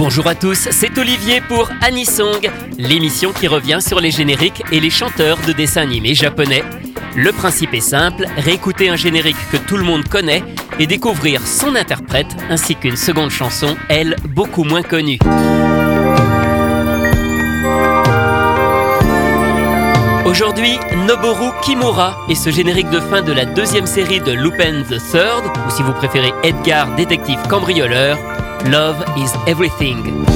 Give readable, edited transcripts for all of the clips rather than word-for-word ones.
Bonjour à tous, c'est Olivier pour Anisong, l'émission qui revient sur les génériques et les chanteurs de dessins animés japonais. Le principe est simple, réécouter un générique que tout le monde connaît et découvrir son interprète ainsi qu'une seconde chanson, elle, beaucoup moins connue. Aujourd'hui, Noboru Kimura et ce générique de fin de la deuxième série de Lupin the Third, ou si vous préférez Edgar, détective cambrioleur, Love is Everything.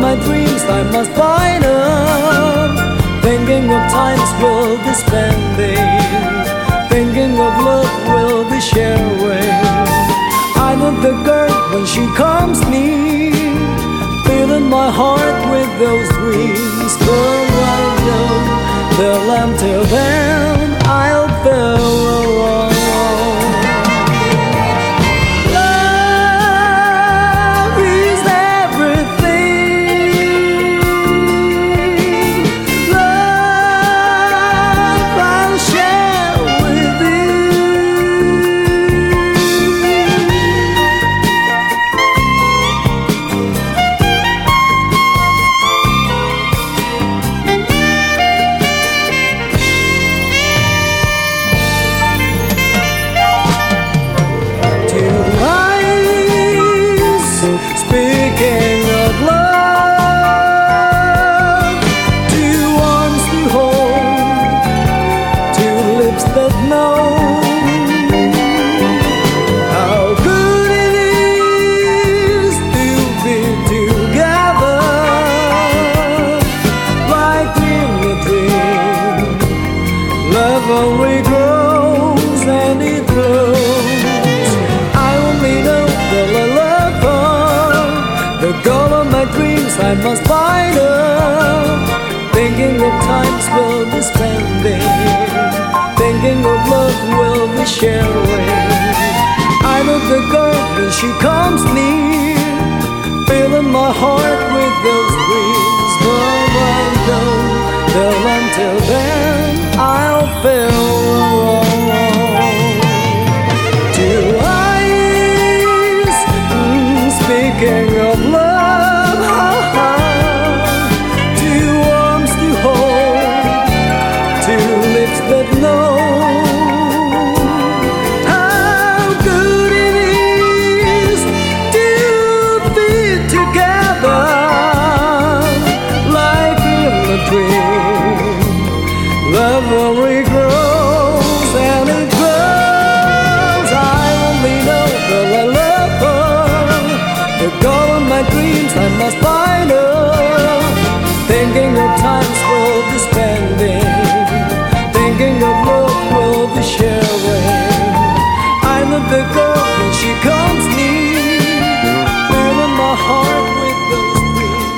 My dreams I must find her, thinking of times we'll be spending, thinking of love we'll be sharing. I love the girl when she comes near, filling my heart with those dreams. But I know they'll end till then I'll feel alone. I must find her, thinking of times we'll be spending, thinking of love we'll be sharing. I love the girl when she comes near, filling my heart with those dreams. But I know that until then I'll feel alone.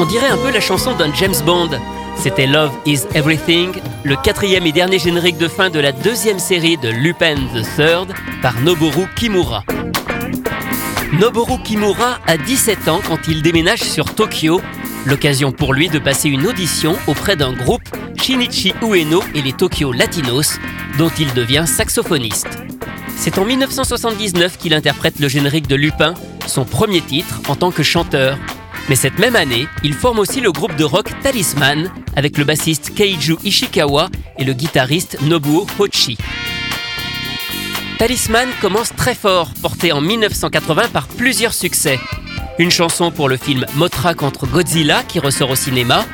On dirait un peu la chanson d'un James Bond. C'était Love is Everything, le quatrième et dernier générique de fin de la deuxième série de Lupin the Third par Noboru Kimura. Noboru Kimura a 17 ans quand il déménage sur Tokyo, l'occasion pour lui de passer une audition auprès d'un groupe, Shinichi Ueno et les Tokyo Latinos, dont il devient saxophoniste. C'est en 1979 qu'il interprète le générique de Lupin, son premier titre en tant que chanteur. Mais cette même année, il forme aussi le groupe de rock Talisman avec le bassiste Keiju Ishikawa et le guitariste Nobuo Hochi. Talisman commence très fort, porté en 1980 par plusieurs succès. Une chanson pour le film Mothra contre Godzilla qui ressort au cinéma,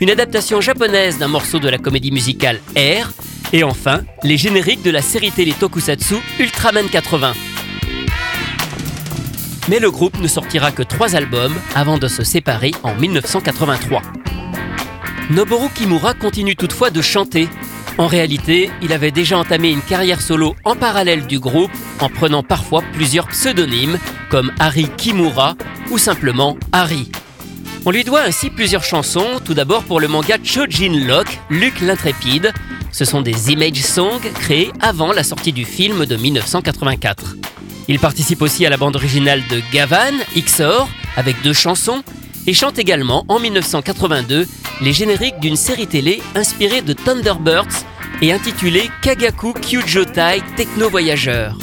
une adaptation japonaise d'un morceau de la comédie musicale Air, et enfin, les génériques de la série télé Tokusatsu Ultraman 80. Mais le groupe ne sortira que 3 albums avant de se séparer en 1983. Noboru Kimura continue toutefois de chanter. En réalité, il avait déjà entamé une carrière solo en parallèle du groupe, en prenant parfois plusieurs pseudonymes, comme Harry Kimura ou simplement Harry. On lui doit ainsi plusieurs chansons, tout d'abord pour le manga Chojin Lock, Luc l'Intrépide. Ce sont des image songs créés avant la sortie du film de 1984. Il participe aussi à la bande originale de Gavan, Xor, avec 2 chansons, et chante également en 1982 les génériques d'une série télé inspirée de Thunderbirds et intitulée Kagaku Kyujo Tai Techno Voyageur.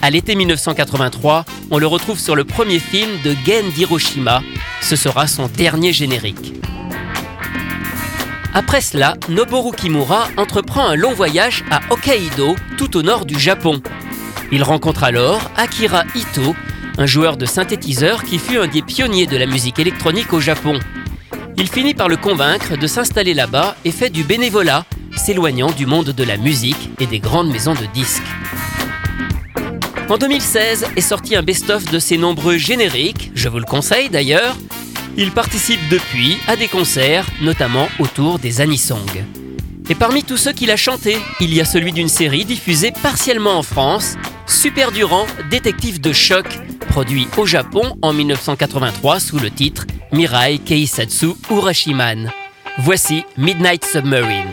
À l'été 1983, on le retrouve sur le premier film de Gen Hiroshima. Ce sera son dernier générique. Après cela, Noboru Kimura entreprend un long voyage à Hokkaido, tout au nord du Japon. Il rencontre alors Akira Ito, un joueur de synthétiseur qui fut un des pionniers de la musique électronique au Japon. Il finit par le convaincre de s'installer là-bas et fait du bénévolat, s'éloignant du monde de la musique et des grandes maisons de disques. En 2016 est sorti un best-of de ses nombreux génériques, je vous le conseille d'ailleurs. Il participe depuis à des concerts, notamment autour des Anisong. Et parmi tous ceux qu'il a chantés, il y a celui d'une série diffusée partiellement en France, Super Durant, détective de choc, produit au Japon en 1983 sous le titre Mirai Keisatsu Urashiman. Voici Midnight Submarine.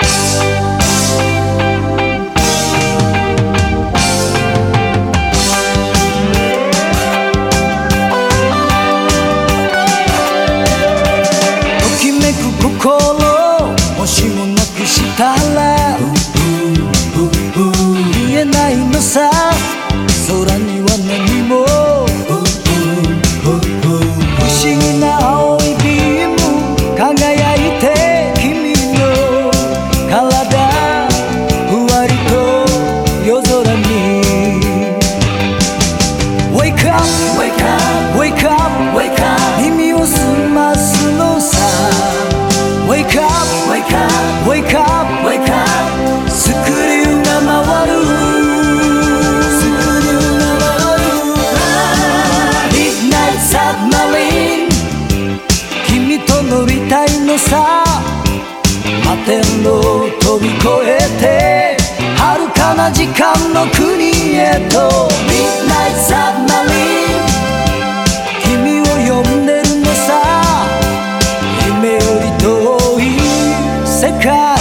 Midnight Submarine, 君を呼んでるのさ、夢より遠い世界に。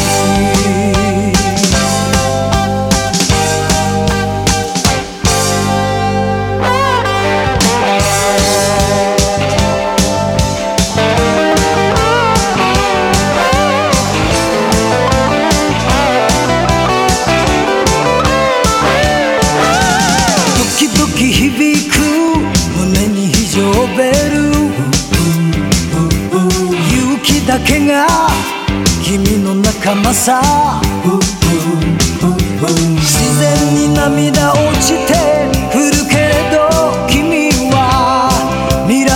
さあ自然に涙落ちて降るけれど君は未来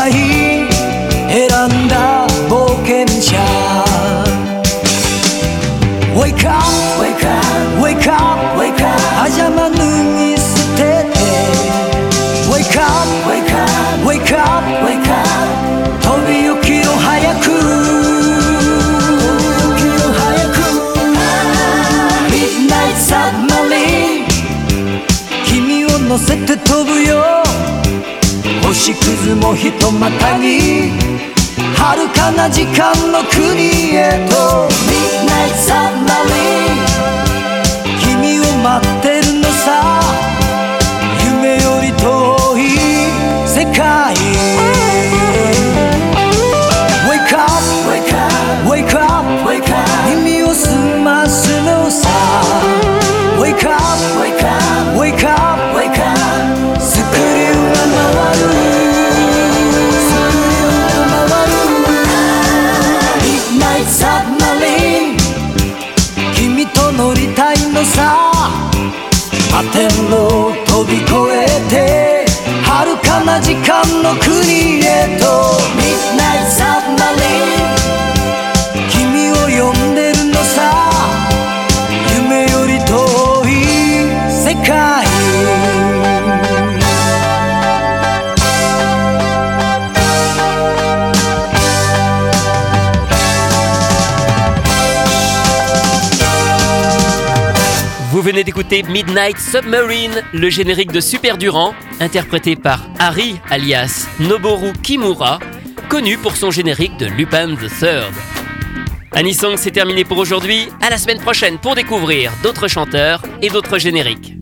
選んだ冒険者 Wake up, wake up, wake up, wake up 狭間脱ぎ捨てて Wake up, wake up, wake up, wake up 飛び起きろ早く乗せて飛ぶよ星屑もひとまたに遥かな時間の国へと Midnight Submarine 君を待ってるのさ夢より遠い世界 Wake up, wake up, wake up, wake up 耳を澄ますのさ Wake up, wake up, wake up Midnight Submarine 君と乗りたいのさ venez d'écouter Midnight Submarine, le générique de Super Durant, interprété par Harry alias Noboru Kimura, connu pour son générique de Lupin the Third. Anisong, c'est terminé pour aujourd'hui. À la semaine prochaine pour découvrir d'autres chanteurs et d'autres génériques.